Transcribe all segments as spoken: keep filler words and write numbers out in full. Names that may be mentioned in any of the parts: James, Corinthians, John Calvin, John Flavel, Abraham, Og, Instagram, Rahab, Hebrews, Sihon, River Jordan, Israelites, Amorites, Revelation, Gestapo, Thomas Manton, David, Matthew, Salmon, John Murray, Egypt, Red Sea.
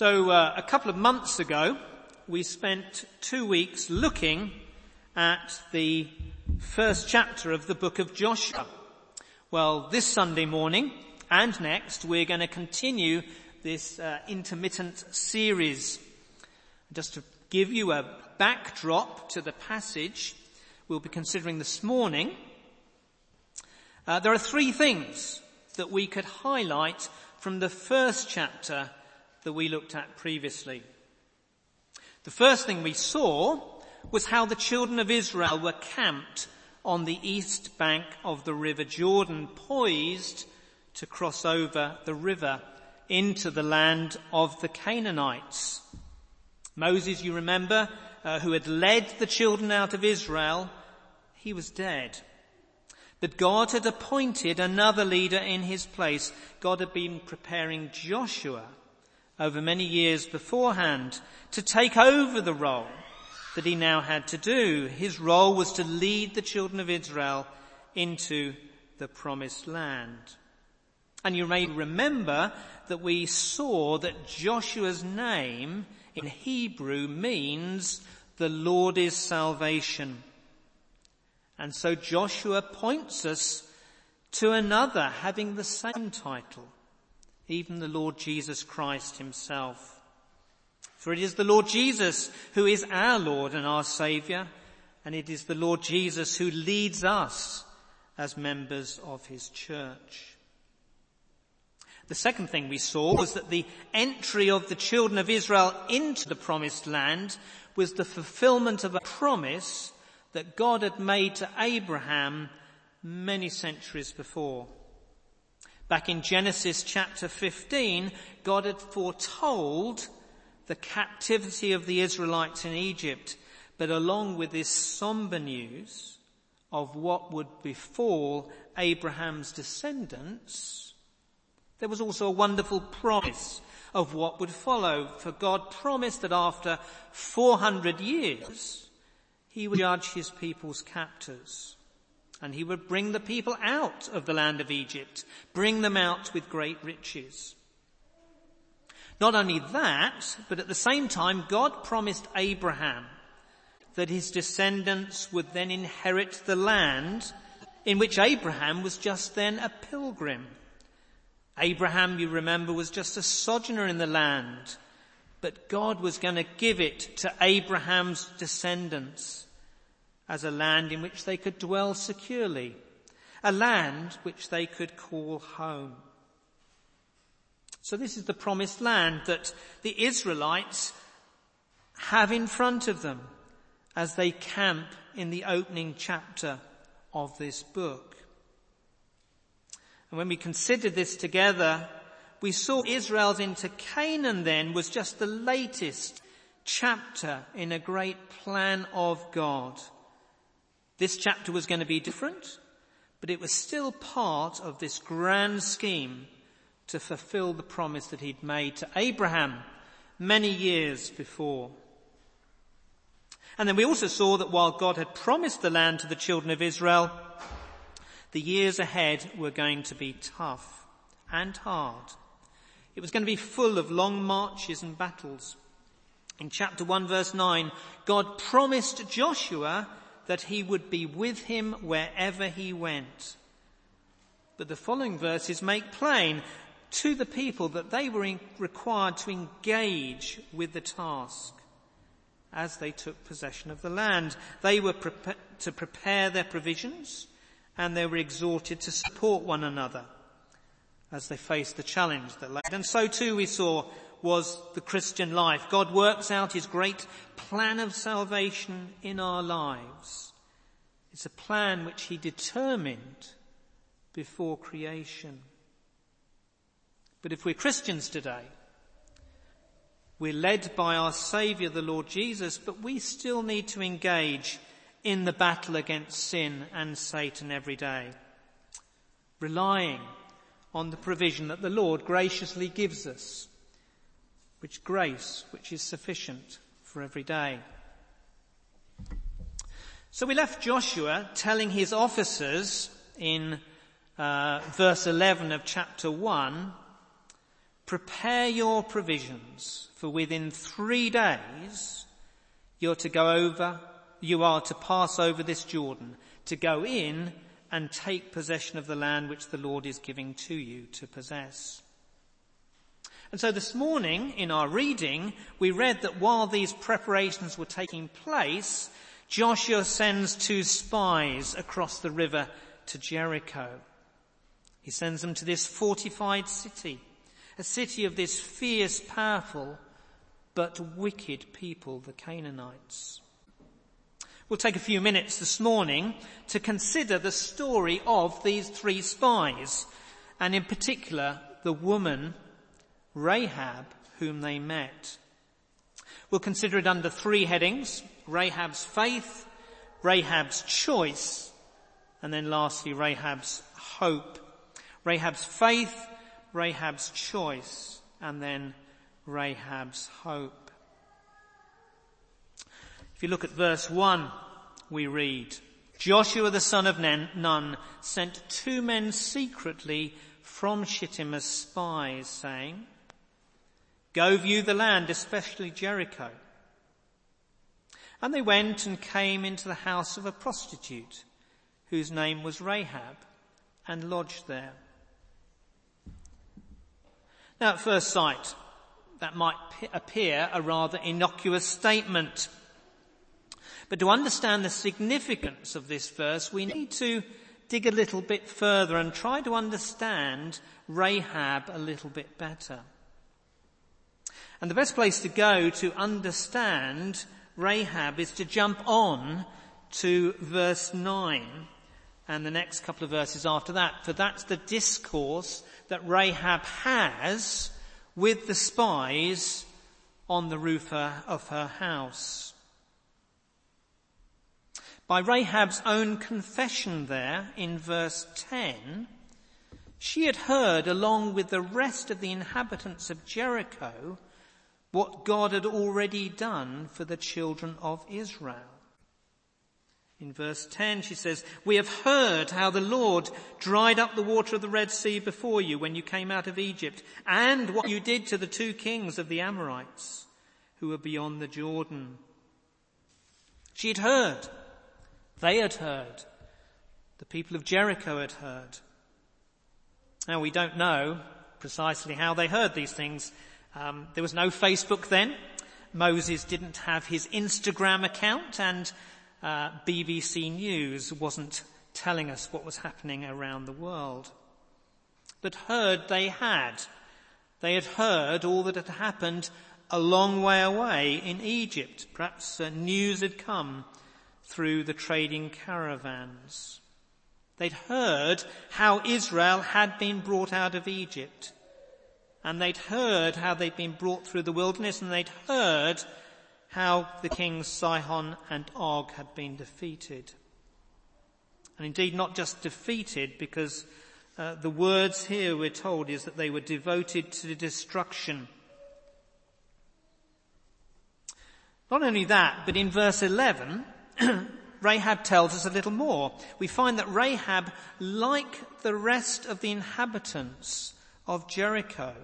So uh, a couple of months ago, we spent two weeks looking at the first chapter of the book of Joshua. Well, this Sunday morning and next, we're going to continue this uh, intermittent series. Just to give you a backdrop to the passage we'll be considering this morning, uh, there are three things that we could highlight from the first chapter that we looked at previously. The first thing we saw was how the children of Israel were camped on the east bank of the River Jordan, poised to cross over the river into the land of the Canaanites. Moses, you remember, uh, who had led the children out of Israel, he was dead. But God had appointed another leader in his place. God had been preparing Joshua over many years beforehand to take over the role that he now had to do. His role was to lead the children of Israel into the promised land. And you may remember that we saw that Joshua's name in Hebrew means "the Lord is salvation." And so Joshua points us to another having the same title, even the Lord Jesus Christ himself. For it is the Lord Jesus who is our Lord and our Saviour, and it is the Lord Jesus who leads us as members of his church. The second thing we saw was that the entry of the children of Israel into the promised land was the fulfilment of a promise that God had made to Abraham many centuries before. Back in Genesis chapter fifteen, God had foretold the captivity of the Israelites in Egypt, but along with this somber news of what would befall Abraham's descendants, there was also a wonderful promise of what would follow. For God promised that after four hundred years, he would judge his people's captors, and he would bring the people out of the land of Egypt, bring them out with great riches. Not only that, but at the same time, God promised Abraham that his descendants would then inherit the land in which Abraham was just then a pilgrim. Abraham, you remember, was just a sojourner in the land, but God was going to give it to Abraham's descendants as a land in which they could dwell securely, a land which they could call home. So this is the promised land that the Israelites have in front of them as they camp in the opening chapter of this book. And when we considered this together, we saw Israel's into Canaan then was just the latest chapter in a great plan of God. This chapter was going to be different, but it was still part of this grand scheme to fulfill the promise that he'd made to Abraham many years before. And then we also saw that while God had promised the land to the children of Israel, the years ahead were going to be tough and hard. It was going to be full of long marches and battles. In chapter one verse nine, God promised Joshua that he would be with him wherever he went. But the following verses make plain to the people that they were in, required to engage with the task as they took possession of the land. They were pre- to prepare their provisions, and they were exhorted to support one another as they faced the challenge that lay. And so too we saw was the Christian life. God works out his great plan of salvation in our lives. It's a plan which he determined before creation. But if we're Christians today, we're led by our Saviour, the Lord Jesus, but we still need to engage in the battle against sin and Satan every day, relying on the provision that the Lord graciously gives us, which grace which is sufficient for every day. So we left Joshua telling his officers in uh, verse eleven of chapter one, prepare your provisions, for within three days you're to go over, you are to pass over this Jordan, to go in and take possession of the land which the Lord is giving to you to possess. And so this morning in our reading, we read that while these preparations were taking place, Joshua sends two spies across the river to Jericho. He sends them to this fortified city, a city of this fierce, powerful, but wicked people, the Canaanites. We'll take a few minutes this morning to consider the story of these three spies, and in particular, the woman Rahab, whom they met. We'll consider it under three headings: Rahab's faith, Rahab's choice, and then lastly, Rahab's hope. Rahab's faith, Rahab's choice, and then Rahab's hope. If you look at verse one, we read, Joshua the son of Nun sent two men secretly from Shittim as spies, saying, "Go view the land, especially Jericho." And they went and came into the house of a prostitute, whose name was Rahab, and lodged there. Now at first sight, that might appear a rather innocuous statement. But to understand the significance of this verse, we need to dig a little bit further and try to understand Rahab a little bit better. And the best place to go to understand Rahab is to jump on to verse nine and the next couple of verses after that, for that's the discourse that Rahab has with the spies on the roof of her house. By Rahab's own confession there in verse ten, she had heard along with the rest of the inhabitants of Jericho what God had already done for the children of Israel. In verse ten she says, "We have heard how the Lord dried up the water of the Red Sea before you when you came out of Egypt, and what you did to the two kings of the Amorites who were beyond the Jordan." She had heard, they had heard, the people of Jericho had heard. Now we don't know precisely how they heard these things. Um, there was no Facebook then. Moses didn't have his Instagram account, and uh, B B C News wasn't telling us what was happening around the world. But heard they had. They had heard all that had happened a long way away in Egypt. Perhaps uh, news had come through the trading caravans. They'd heard how Israel had been brought out of Egypt, and they'd heard how they'd been brought through the wilderness, and they'd heard how the kings Sihon and Og had been defeated. And indeed not just defeated, because uh, the words here we're told is that they were devoted to destruction. Not only that, but in verse eleven, Rahab tells us a little more. We find that Rahab, like the rest of the inhabitants of Jericho,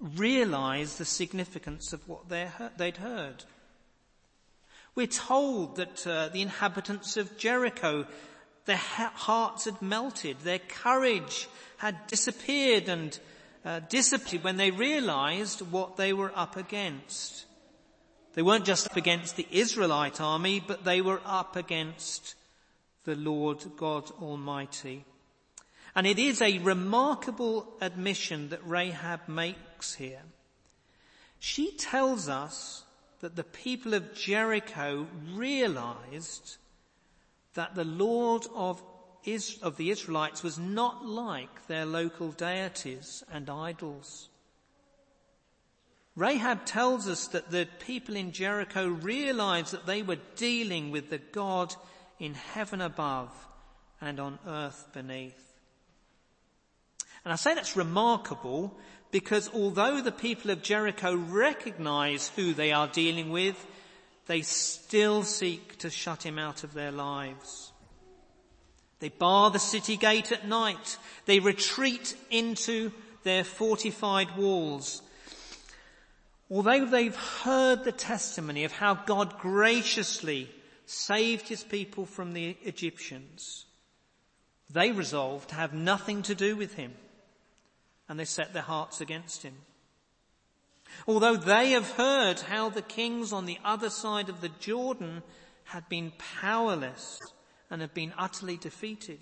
realized the significance of what they'd heard. We're told that uh, the inhabitants of Jericho, their hearts had melted, their courage had disappeared and uh, dissipated when they realized what they were up against. They weren't just up against the Israelite army, but they were up against the Lord God Almighty. And it is a remarkable admission that Rahab makes here. She tells us that the people of Jericho realized that the Lord of, Is- of the Israelites was not like their local deities and idols. Rahab tells us that the people in Jericho realized that they were dealing with the God in heaven above and on earth beneath. And I say that's remarkable because although the people of Jericho recognize who they are dealing with, they still seek to shut him out of their lives. They bar the city gate at night. They retreat into their fortified walls. Although they've heard the testimony of how God graciously saved his people from the Egyptians, they resolved to have nothing to do with him, and they set their hearts against him. Although they have heard how the kings on the other side of the Jordan had been powerless and had been utterly defeated,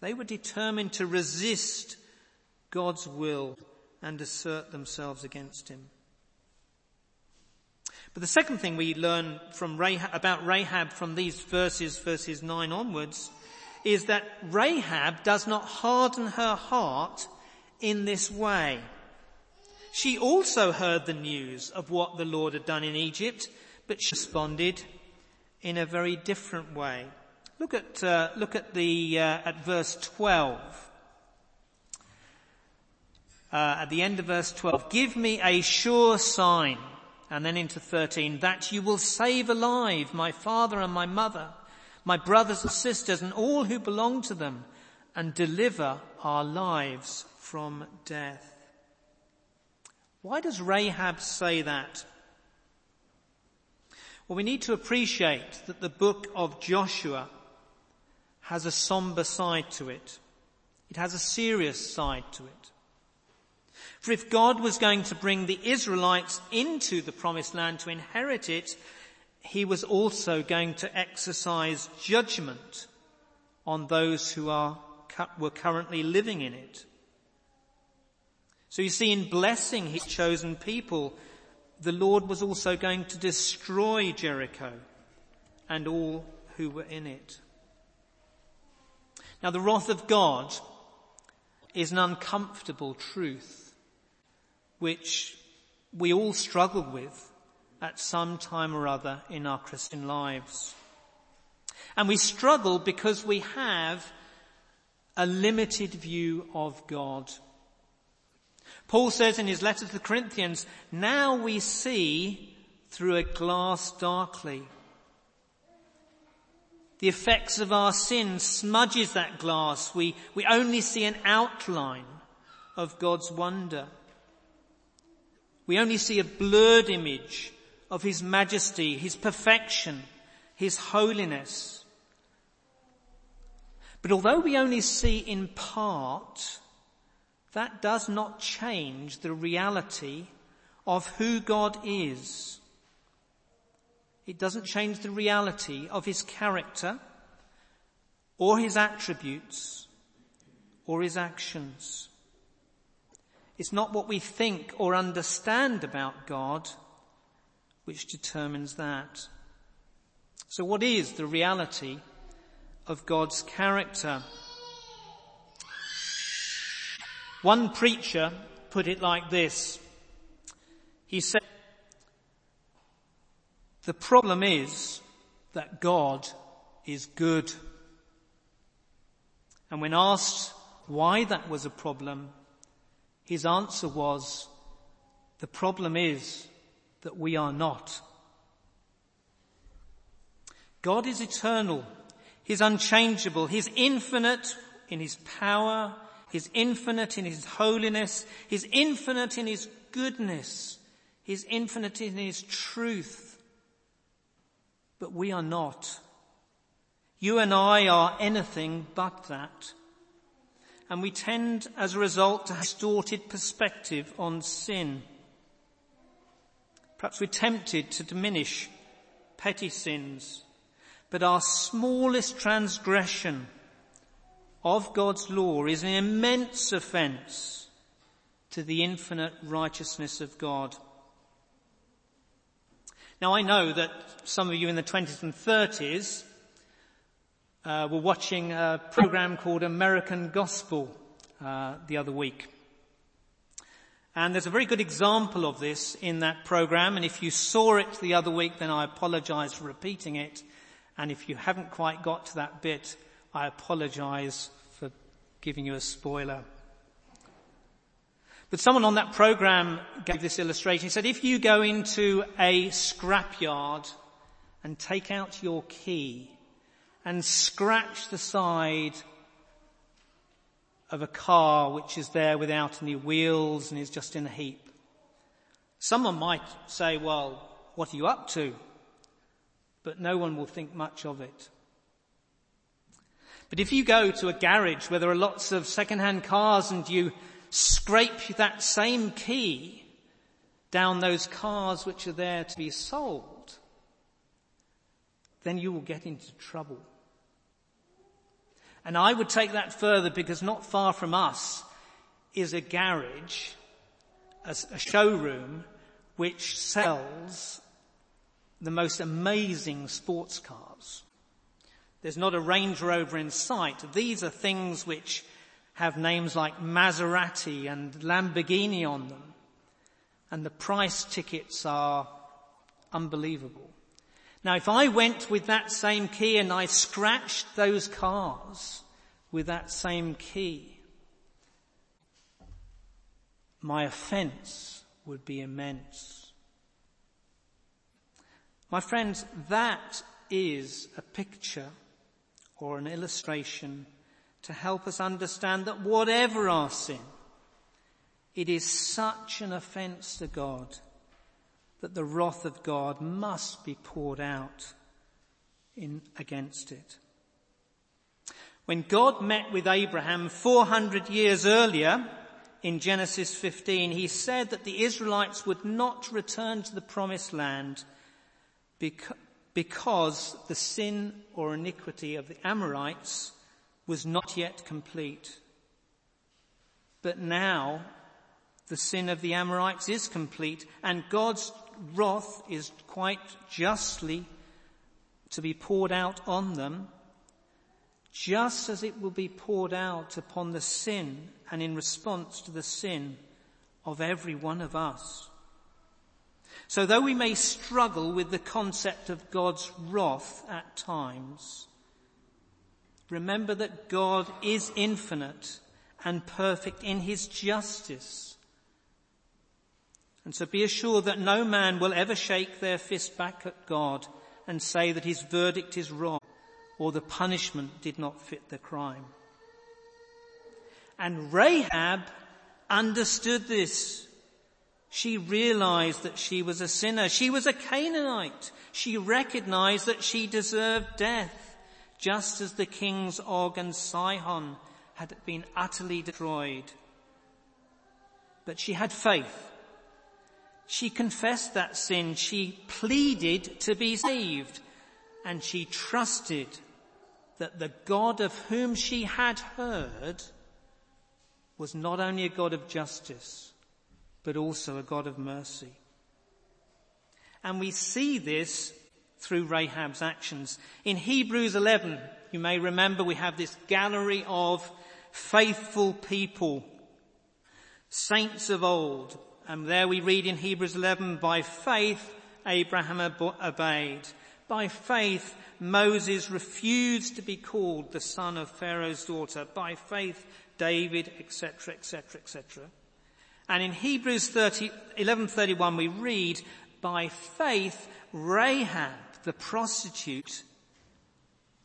they were determined to resist God's will and assert themselves against him. But the second thing we learn from Rahab, about Rahab from these verses, verses nine onwards, is that Rahab does not harden her heart in this way. She also heard the news of what the Lord had done in Egypt, but she responded in a very different way. Look at uh, look at the uh, at verse twelve. Uh, at the end of verse twelve, give me a sure sign, and then into thirteen, that you will save alive my father and my mother, my brothers and sisters, and all who belong to them, and deliver our lives from death. Why does Rahab say that? Well, we need to appreciate that the book of Joshua has a somber side to it. It has a serious side to it. For if God was going to bring the Israelites into the promised land to inherit it, he was also going to exercise judgment on those who are, were currently living in it. So you see, in blessing his chosen people, the Lord was also going to destroy Jericho and all who were in it. Now, the wrath of God is an uncomfortable truth which we all struggle with at some time or other in our Christian lives. And we struggle because we have a limited view of God. Paul says in his letter to the Corinthians, now we see through a glass darkly. The effects of our sin smudges that glass. We, we only see an outline of God's wonder. We only see a blurred image of his majesty, his perfection, his holiness. But although we only see in part, that does not change the reality of who God is. It doesn't change the reality of his character or his attributes or his actions. It's not what we think or understand about God which determines that. So what is the reality of God's character? One preacher put it like this. He said, the problem is that God is good. And when asked why that was a problem, his answer was, the problem is that we are not. God is eternal. He's unchangeable. He's infinite in his power. He's infinite in his holiness. He's infinite in his goodness. He's infinite in his truth. But we are not. You and I are anything but that. And we tend, as a result, to have a distorted perspective on sin. Perhaps we're tempted to diminish petty sins. But our smallest transgression of God's law is an immense offence to the infinite righteousness of God. Now, I know that some of you in the twenties and thirties uh, were watching a programme called American Gospel uh, the other week. And there's a very good example of this in that programme, and if you saw it the other week, then I apologise for repeating it. And if you haven't quite got to that bit, I apologise for giving you a spoiler. But someone on that programme gave this illustration. He said, if you go into a scrapyard and take out your key and scratch the side of a car which is there without any wheels and is just in a heap. Someone might say, well, what are you up to? But no one will think much of it. But if you go to a garage where there are lots of second-hand cars and you scrape that same key down those cars which are there to be sold, then you will get into trouble. And I would take that further, because not far from us is a garage, a, a showroom, which sells the most amazing sports cars. There's not a Range Rover in sight. These are things which have names like Maserati and Lamborghini on them. And the price tickets are unbelievable. Now, if I went with that same key and I scratched those cars with that same key, my offence would be immense. My friends, that is a picture or an illustration to help us understand that whatever our sin, it is such an offence to God that the wrath of God must be poured out in, against it. When God met with Abraham four hundred years earlier in Genesis fifteen, he said that the Israelites would not return to the promised land beca- because the sin or iniquity of the Amorites was not yet complete. But now the sin of the Amorites is complete, and God's wrath is quite justly to be poured out on them, just as it will be poured out upon the sin and in response to the sin of every one of us. So though we may struggle with the concept of God's wrath at times, remember that God is infinite and perfect in his justice. And so be assured that no man will ever shake their fist back at God and say that his verdict is wrong or the punishment did not fit the crime. And Rahab understood this. She realized that she was a sinner. She was a Canaanite. She recognized that she deserved death, just as the kings Og and Sihon had been utterly destroyed. But she had faith. She confessed that sin, she pleaded to be saved, and she trusted that the God of whom she had heard was not only a God of justice, but also a God of mercy. And we see this through Rahab's actions. In Hebrews eleven, you may remember, we have this gallery of faithful people, saints of old. And there we read in Hebrews eleven, by faith Abraham ob- obeyed. By faith Moses refused to be called the son of Pharaoh's daughter. By faith David, et cetera, et cetera, et cetera. And in Hebrews eleven thirty-one we read, by faith Rahab the prostitute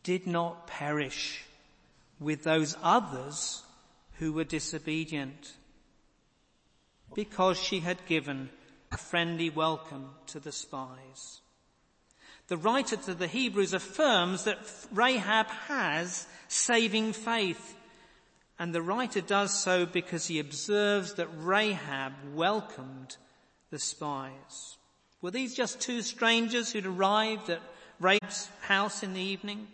did not perish with those others who were disobedient, because she had given a friendly welcome to the spies. The writer to the Hebrews affirms that Rahab has saving faith, and the writer does so because he observes that Rahab welcomed the spies. Were these just two strangers who'd arrived at Rahab's house in the evening?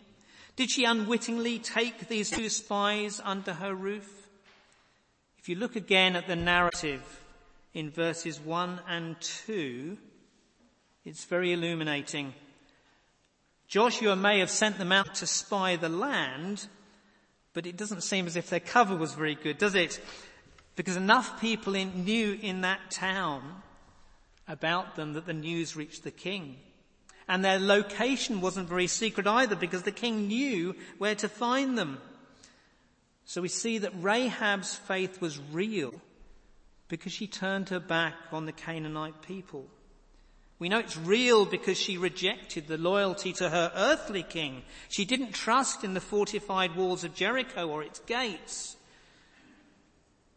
Did she unwittingly take these two spies under her roof? If you look again at the narrative, in verses one and two, it's very illuminating. Joshua may have sent them out to spy the land, but it doesn't seem as if their cover was very good, does it? Because enough people in, knew in that town about them that the news reached the king. And their location wasn't very secret either, because the king knew where to find them. So we see that Rahab's faith was real, because she turned her back on the Canaanite people. We know it's real because she rejected the loyalty to her earthly king. She didn't trust in the fortified walls of Jericho or its gates.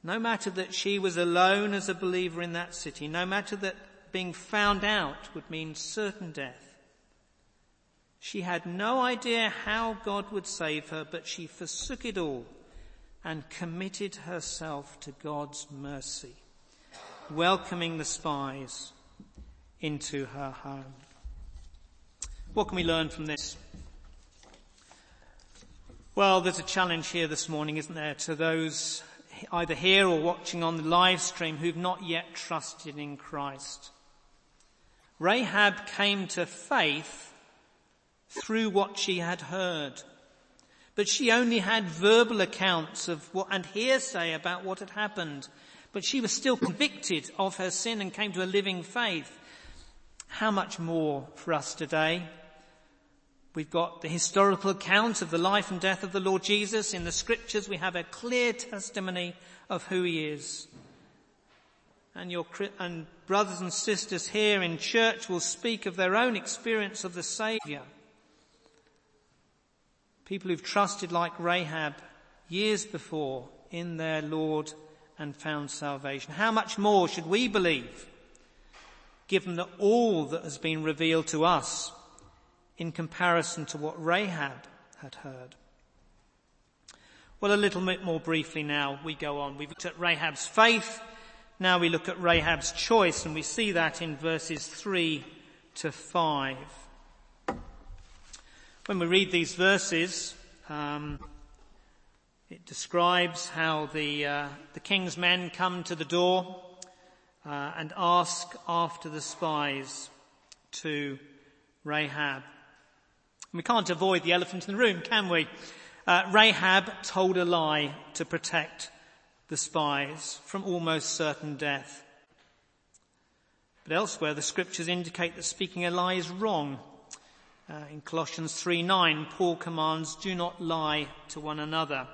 No matter that she was alone as a believer in that city, no matter that being found out would mean certain death, she had no idea how God would save her, but she forsook it all and committed herself to God's mercy, welcoming the spies into her home. What can we learn from this? Well, there's a challenge here this morning, isn't there, to those either here or watching on the live stream who've not yet trusted in Christ. Rahab came to faith through what she had heard, but she only had verbal accounts of what and hearsay about what had happened. But she was still convicted of her sin and came to a living faith. How much more for us today? We've got the historical account of the life and death of the Lord Jesus. In the scriptures, we have a clear testimony of who he is. And your and brothers and sisters here in church will speak of their own experience of the Saviour. People who've trusted like Rahab years before in their Lord and found salvation. How much more should we believe, given that all that has been revealed to us in comparison to what Rahab had heard? Well, a little bit more briefly now, we go on. We've looked at Rahab's faith. Now we look at Rahab's choice, and we see that in verses three to five. When we read these verses, um, it describes how the uh, the king's men come to the door uh, and ask after the spies to Rahab. We can't avoid the elephant in the room, can we? Uh, Rahab told a lie to protect the spies from almost certain death. But elsewhere, the scriptures indicate that speaking a lie is wrong. Uh, in Colossians three nine, Paul commands, "Do not lie to one another,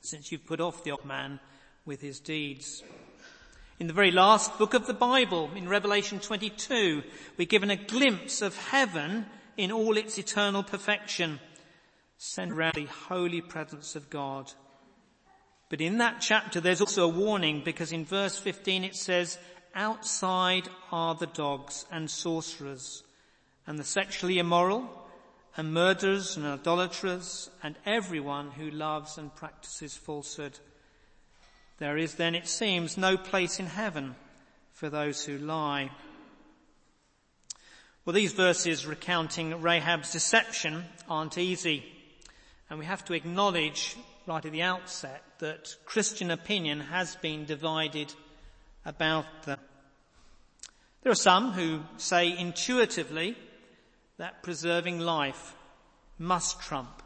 since you've put off the old man with his deeds." In the very last book of the Bible, in Revelation twenty-two, we're given a glimpse of heaven in all its eternal perfection, centered around the holy presence of God. But in that chapter, there's also a warning, because in verse fifteen it says, "Outside are the dogs and sorcerers, and the sexually immoral, and murderers and idolaters, and everyone who loves and practices falsehood. There is then, it seems, no place in heaven for those who lie." Well, these verses recounting Rahab's deception aren't easy. And we have to acknowledge right at the outset that Christian opinion has been divided about them. There are some who say intuitively that preserving life must trump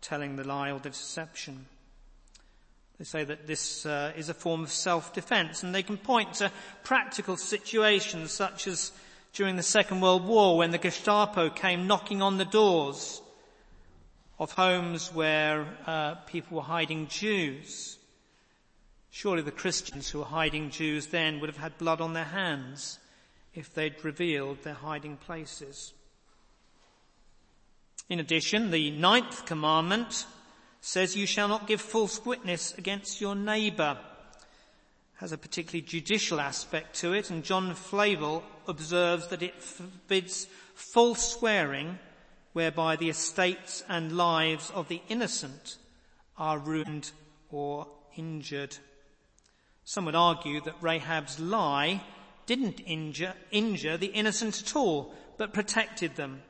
telling the lie or the deception. They say that this uh, is a form of self-defense, and they can point to practical situations such as during the Second World War, when the Gestapo came knocking on the doors of homes where uh, people were hiding Jews. Surely the Christians who were hiding Jews then would have had blood on their hands if they'd revealed their hiding places. In addition, the ninth commandment says, "You shall not give false witness against your neighbour." Has a particularly judicial aspect to it, and John Flavel observes that it forbids false swearing whereby the estates and lives of the innocent are ruined or injured. Some would argue that Rahab's lie didn't injure, injure the innocent at all, but protected them.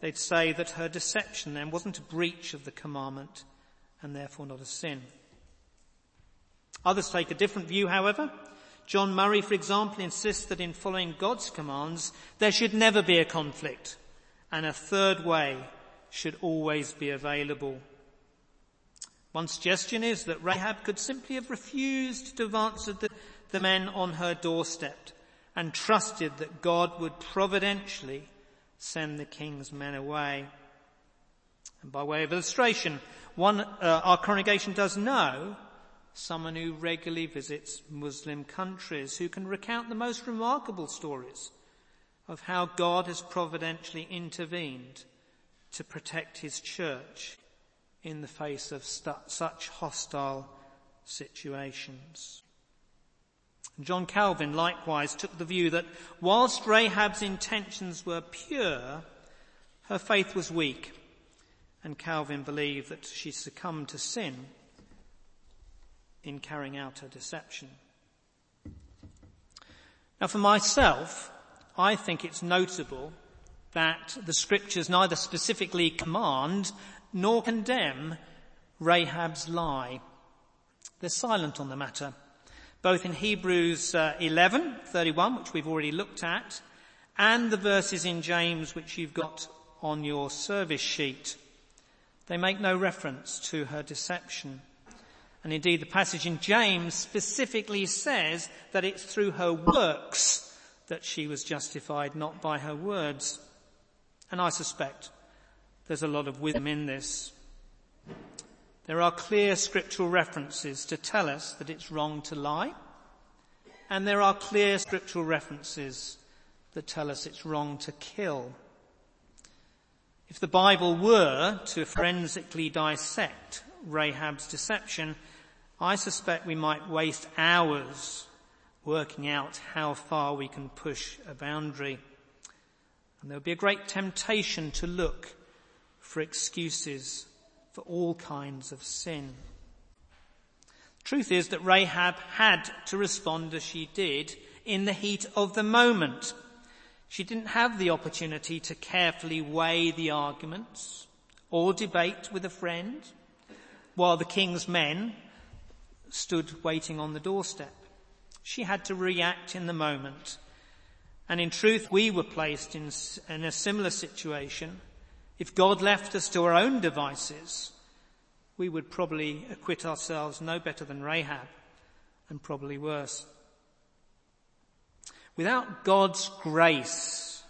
They'd say that her deception then wasn't a breach of the commandment and therefore not a sin. Others take a different view, however. John Murray, for example, insists that in following God's commands, there should never be a conflict, and a third way should always be available. One suggestion is that Rahab could simply have refused to answer the, the men on her doorstep and trusted that God would providentially send the king's men away. And by way of illustration, one, uh, our congregation does know someone who regularly visits Muslim countries who can recount the most remarkable stories of how God has providentially intervened to protect his church in the face of stu- such hostile situations. John Calvin likewise took the view that whilst Rahab's intentions were pure, her faith was weak, and Calvin believed that she succumbed to sin in carrying out her deception. Now, for myself, I think it's notable that the scriptures neither specifically command nor condemn Rahab's lie. They're silent on the matter, both in Hebrews eleven thirty-one, which we've already looked at, and the verses in James, which you've got on your service sheet. They make no reference to her deception. And indeed, the passage in James specifically says that it's through her works that she was justified, not by her words. And I suspect there's a lot of wisdom in this. There are clear scriptural references to tell us that it's wrong to lie, and there are clear scriptural references that tell us it's wrong to kill. If the Bible were to forensically dissect Rahab's deception, I suspect we might waste hours working out how far we can push a boundary. And there would be a great temptation to look for excuses for all kinds of sin. The truth is that Rahab had to respond as she did in the heat of the moment. She didn't have the opportunity to carefully weigh the arguments or debate with a friend while the king's men stood waiting on the doorstep. She had to react in the moment. And in truth, we were placed in, in a similar situation. If God left us to our own devices, we would probably acquit ourselves no better than Rahab, and probably worse. Without God's grace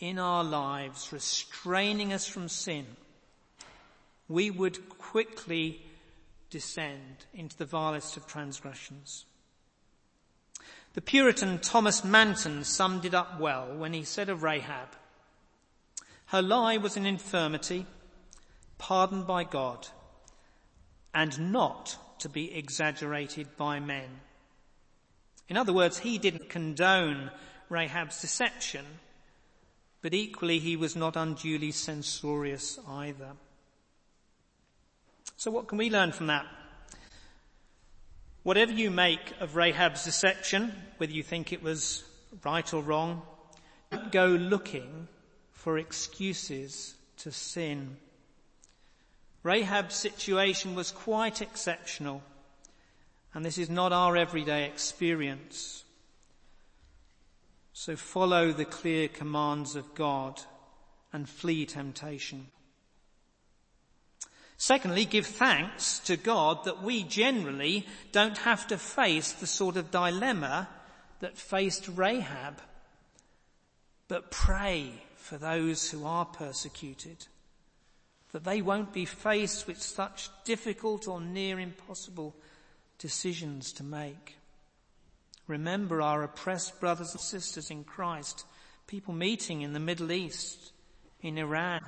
in our lives restraining us from sin, we would quickly descend into the vilest of transgressions. The Puritan Thomas Manton summed it up well when he said of Rahab, her lie was an infirmity pardoned by God and not to be exaggerated by men. In other words, he didn't condone Rahab's deception, but equally he was not unduly censorious either. So what can we learn from that? Whatever you make of Rahab's deception, whether you think it was right or wrong, don't go looking for excuses to sin. Rahab's situation was quite exceptional, and this is not our everyday experience. So follow the clear commands of God and flee temptation. Secondly, give thanks to God that we generally don't have to face the sort of dilemma that faced Rahab, but pray for those who are persecuted, that they won't be faced with such difficult or near impossible decisions to make. Remember our oppressed brothers and sisters in Christ, people meeting in the Middle East, in Iran,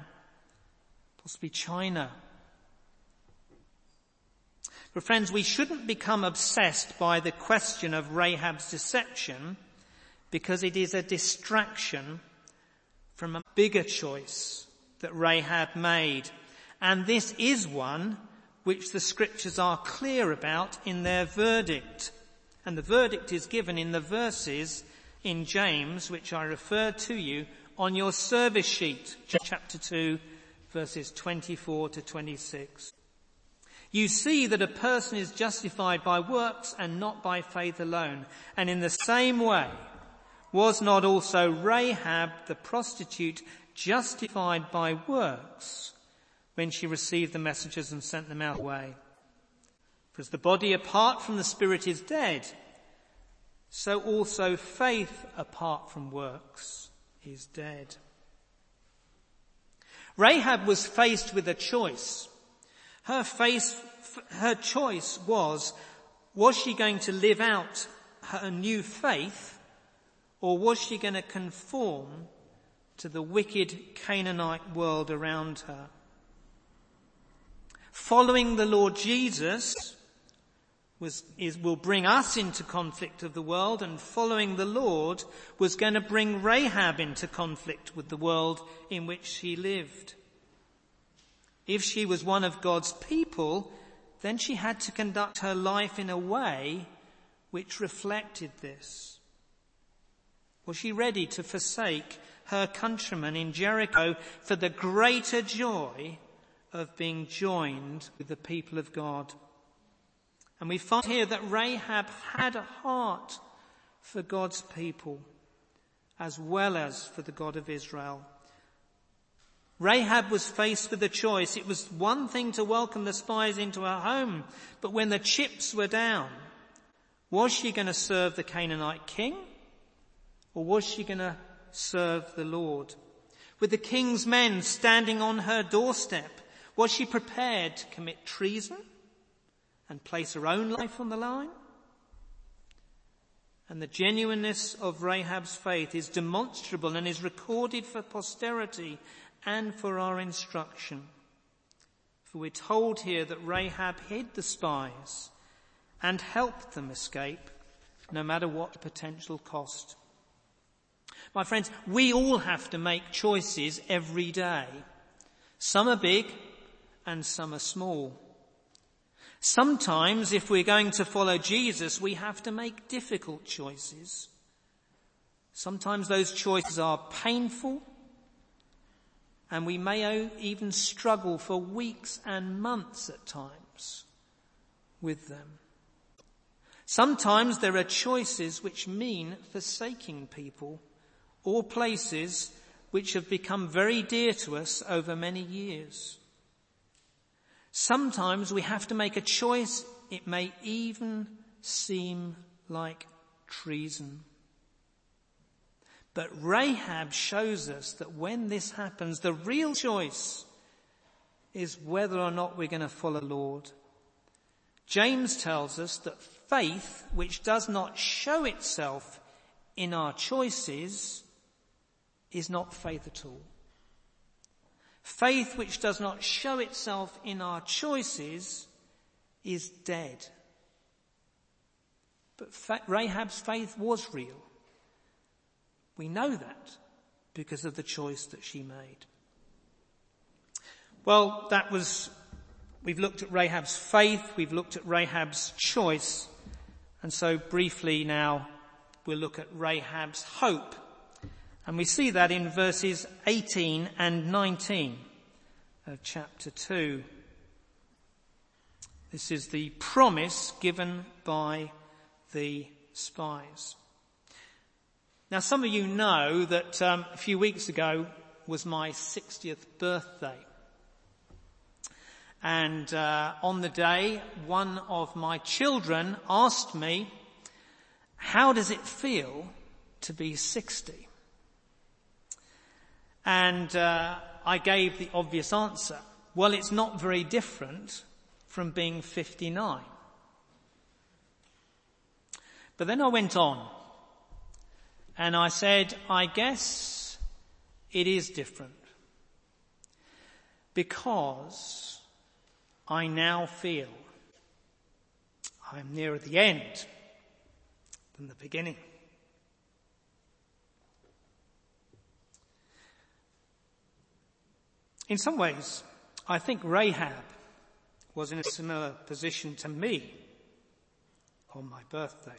possibly China. But friends, we shouldn't become obsessed by the question of Rahab's deception, because it is a distraction from a bigger choice that Rahab made. And this is one which the scriptures are clear about in their verdict. And the verdict is given in the verses in James, which I referred to you on your service sheet, chapter two, verses twenty-four to twenty-six. You see that a person is justified by works and not by faith alone. And in the same way, was not also Rahab the prostitute justified by works when she received the messengers and sent them out away? For as the body apart from the spirit is dead, so also faith apart from works is dead. Rahab was faced with a choice. Her face, her choice was, was she going to live out her new faith, or was she going to conform to the wicked Canaanite world around her? Following the Lord Jesus was, is, will bring us into conflict with the world, and following the Lord was going to bring Rahab into conflict with the world in which she lived. If she was one of God's people, then she had to conduct her life in a way which reflected this. Was she ready to forsake her countrymen in Jericho for the greater joy of being joined with the people of God? And we find here that Rahab had a heart for God's people as well as for the God of Israel. Rahab was faced with a choice. It was one thing to welcome the spies into her home, but when the chips were down, was she going to serve the Canaanite king, or was she going to serve the Lord? With the king's men standing on her doorstep, was she prepared to commit treason and place her own life on the line? And the genuineness of Rahab's faith is demonstrable and is recorded for posterity and for our instruction. For we're told here that Rahab hid the spies and helped them escape, no matter what potential cost. My friends, we all have to make choices every day. Some are big and some are small. Sometimes, if we're going to follow Jesus, we have to make difficult choices. Sometimes those choices are painful, and we may even struggle for weeks and months at times with them. Sometimes there are choices which mean forsaking people or places which have become very dear to us over many years. Sometimes we have to make a choice. It may even seem like treason. But Rahab shows us that when this happens, the real choice is whether or not we're going to follow the Lord. James tells us that faith, which does not show itself in our choices, is not faith at all. Faith which does not show itself in our choices is dead. But fa- Rahab's faith was real. We know that because of the choice that she made. Well, that was, we've looked at Rahab's faith, we've looked at Rahab's choice, and so briefly now we'll look at Rahab's hope. And we see that in verses eighteen and nineteen of chapter two. This is the promise given by the spies. Now, some of you know that um, a few weeks ago was my sixtieth birthday. And uh, on the day, one of my children asked me, "How does it feel to be sixty? And uh, I gave the obvious answer. Well, it's not very different from being fifty-nine. But then I went on and I said, I guess it is different, because I now feel I'm nearer the end than the beginning. In some ways, I think Rahab was in a similar position to me on my birthday.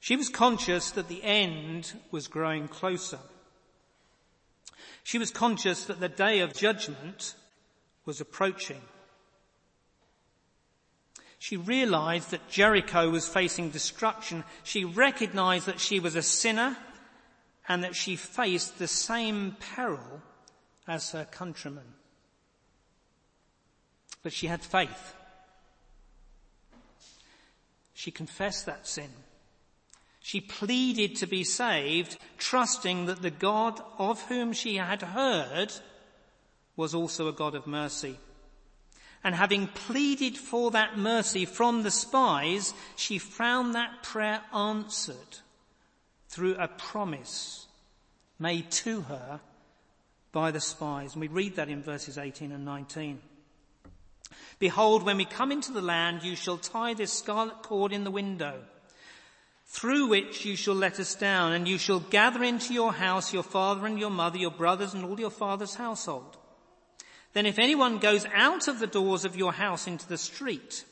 She was conscious that the end was growing closer. She was conscious that the day of judgment was approaching. She realized that Jericho was facing destruction. She recognized that she was a sinner, and that she faced the same peril as her countrymen. But she had faith. She confessed that sin. She pleaded to be saved, trusting that the God of whom she had heard was also a God of mercy. And having pleaded for that mercy from the spies, she found that prayer answered through a promise made to her by the spies. And we read that in verses eighteen and nineteen. Behold, when we come into the land, you shall tie this scarlet cord in the window, through which you shall let us down, and you shall gather into your house your father and your mother, your brothers and all your father's household. Then if anyone goes out of the doors of your house into the street,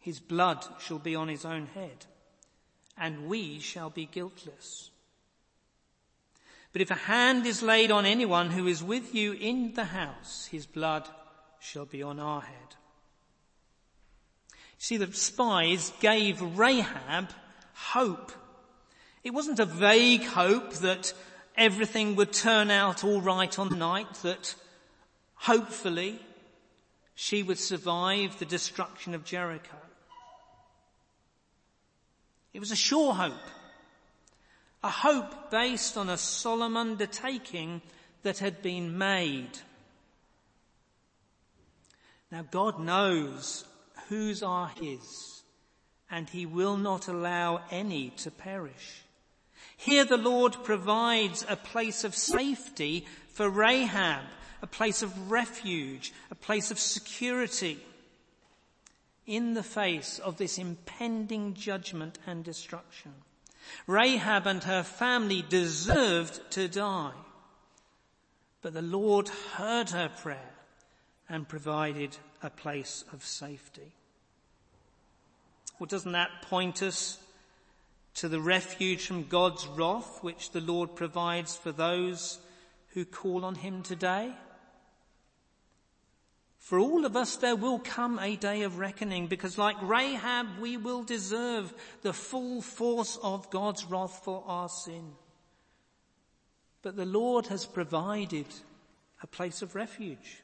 his blood shall be on his own head, and we shall be guiltless. But if a hand is laid on anyone who is with you in the house, his blood shall be on our head. See, the spies gave Rahab hope. It wasn't a vague hope that everything would turn out all right on the night, that hopefully she would survive the destruction of Jericho. It was a sure hope, a hope based on a solemn undertaking that had been made. Now, God knows whose are his, and he will not allow any to perish. Here the Lord provides a place of safety for Rahab, a place of refuge, a place of security in the face of this impending judgment and destruction. Rahab and her family deserved to die, but the Lord heard her prayer and provided a place of safety. Well, doesn't that point us to the refuge from God's wrath which the Lord provides for those who call on him today? For all of us, there will come a day of reckoning, because like Rahab, we will deserve the full force of God's wrath for our sin. But the Lord has provided a place of refuge.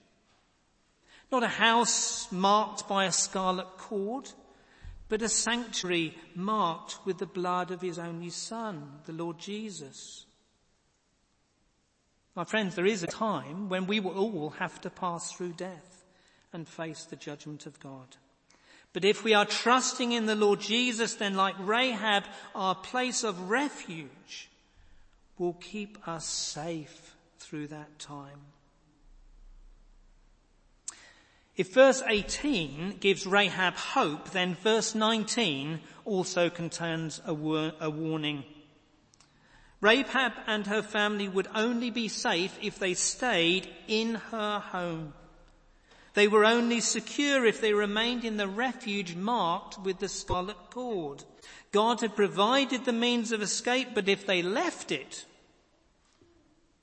Not a house marked by a scarlet cord, but a sanctuary marked with the blood of his only Son, the Lord Jesus. My friends, there is a time when we will all have to pass through death and face the judgment of God. But if we are trusting in the Lord Jesus, then like Rahab, our place of refuge will keep us safe through that time. If verse eighteen gives Rahab hope, then verse nineteen also contains a, war- a warning. Rahab and her family would only be safe if they stayed in her home. They were only secure if they remained in the refuge marked with the scarlet cord. God had provided the means of escape, but if they left it,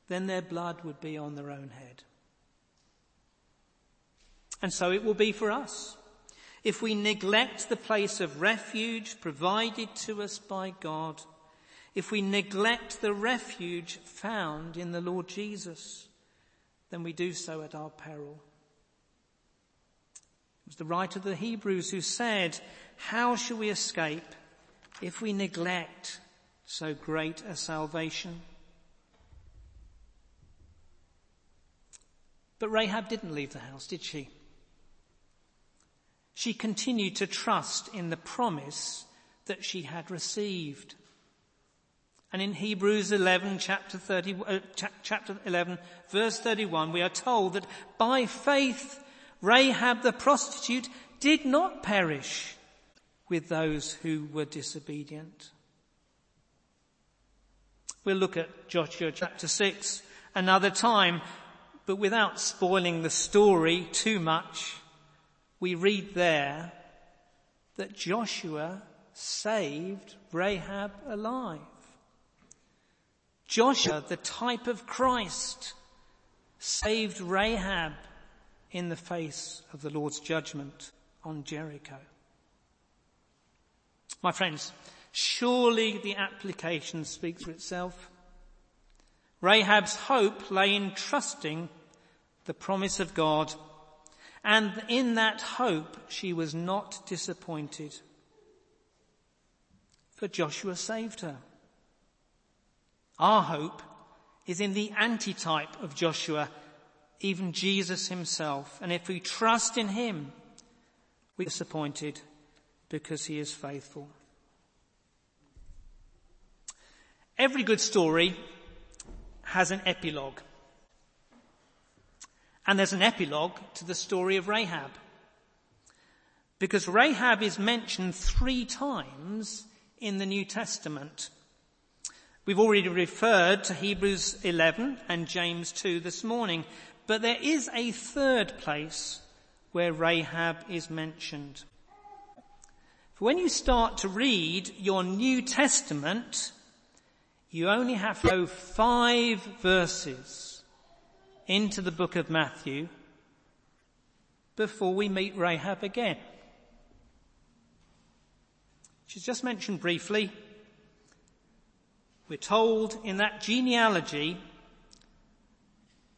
then their blood would be on their own head. And so it will be for us if we neglect the place of refuge provided to us by God, if we neglect the refuge found in the Lord Jesus, then we do so at our peril. It was the writer of the Hebrews who said, "How shall we escape if we neglect so great a salvation?" But Rahab didn't leave the house, did she? She continued to trust in the promise that she had received. And in Hebrews eleven, chapter, thirty, uh, ch- chapter eleven, verse thirty-one, we are told that by faith, Rahab the prostitute did not perish with those who were disobedient. We'll look at Joshua chapter six another time, but without spoiling the story too much, we read there that Joshua saved Rahab alive. Joshua, the type of Christ, saved Rahab in the face of the Lord's judgment on Jericho. My friends, surely the application speaks for itself. Rahab's hope lay in trusting the promise of God, and in that hope, she was not disappointed, for Joshua saved her. Our hope is in the antitype of Joshua, even Jesus himself. And if we trust in him, we are disappointed because he is faithful. Every good story has an epilogue. And there's an epilogue to the story of Rahab. Because Rahab is mentioned three times in the New Testament. We've already referred to Hebrews eleven and James two this morning, but there is a third place where Rahab is mentioned. When you start to read your New Testament, you only have to go five verses into the book of Matthew before we meet Rahab again. She's just mentioned briefly. We're told in that genealogy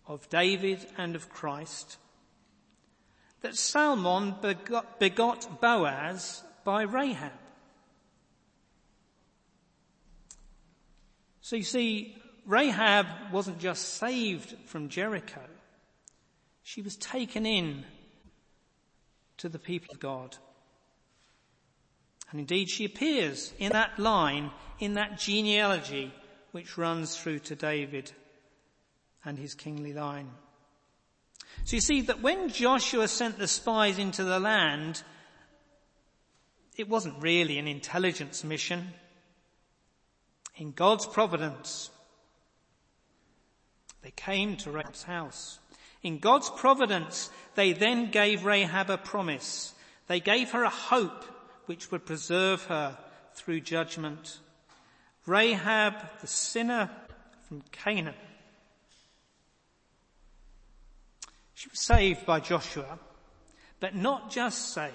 of David and of Christ that Salmon begot, begot Boaz by Rahab. So you see, Rahab wasn't just saved from Jericho. She was taken in to the people of God. And indeed, she appears in that line, in that genealogy, which runs through to David and his kingly line. So you see that when Joshua sent the spies into the land, it wasn't really an intelligence mission. In God's providence, they came to Rahab's house. In God's providence, they then gave Rahab a promise. They gave her a hope which would preserve her through judgment. Rahab, the sinner from Canaan. She was saved by Joshua, but not just saved.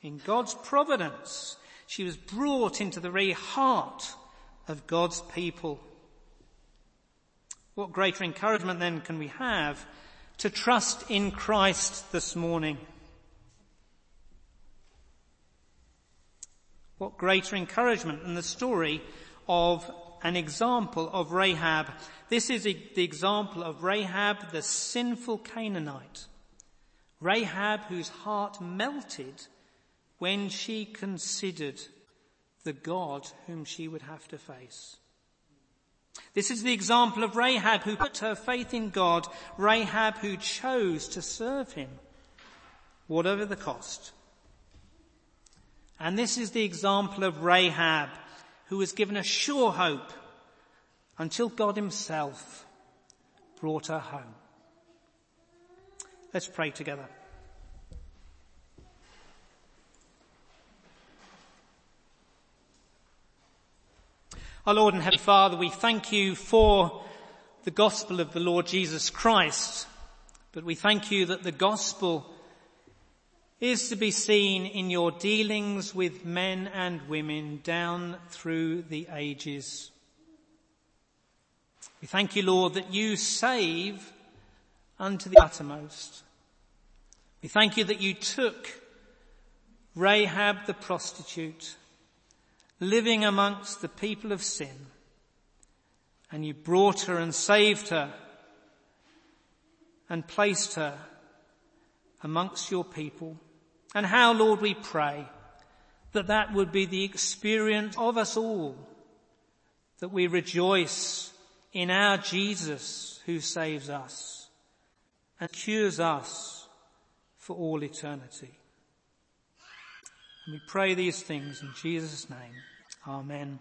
In God's providence, she was brought into the very heart of God's people. What greater encouragement then can we have to trust in Christ this morning? What greater encouragement than the story of an example of Rahab. This is the example of Rahab, the sinful Canaanite. Rahab, whose heart melted when she considered the God whom she would have to face. This is the example of Rahab, who put her faith in God. Rahab, who chose to serve him, whatever the cost. And this is the example of Rahab, who was given a sure hope until God himself brought her home. Let's pray together. Our Lord and Heavenly Father, we thank you for the gospel of the Lord Jesus Christ, but we thank you that the gospel is to be seen in your dealings with men and women down through the ages. We thank you, Lord, that you save unto the uttermost. We thank you that you took Rahab the prostitute, living amongst the people of sin, and you brought her and saved her and placed her amongst your people. And how, Lord, we pray that that would be the experience of us all, that we rejoice in our Jesus who saves us and cures us for all eternity. And we pray these things in Jesus' name. Amen.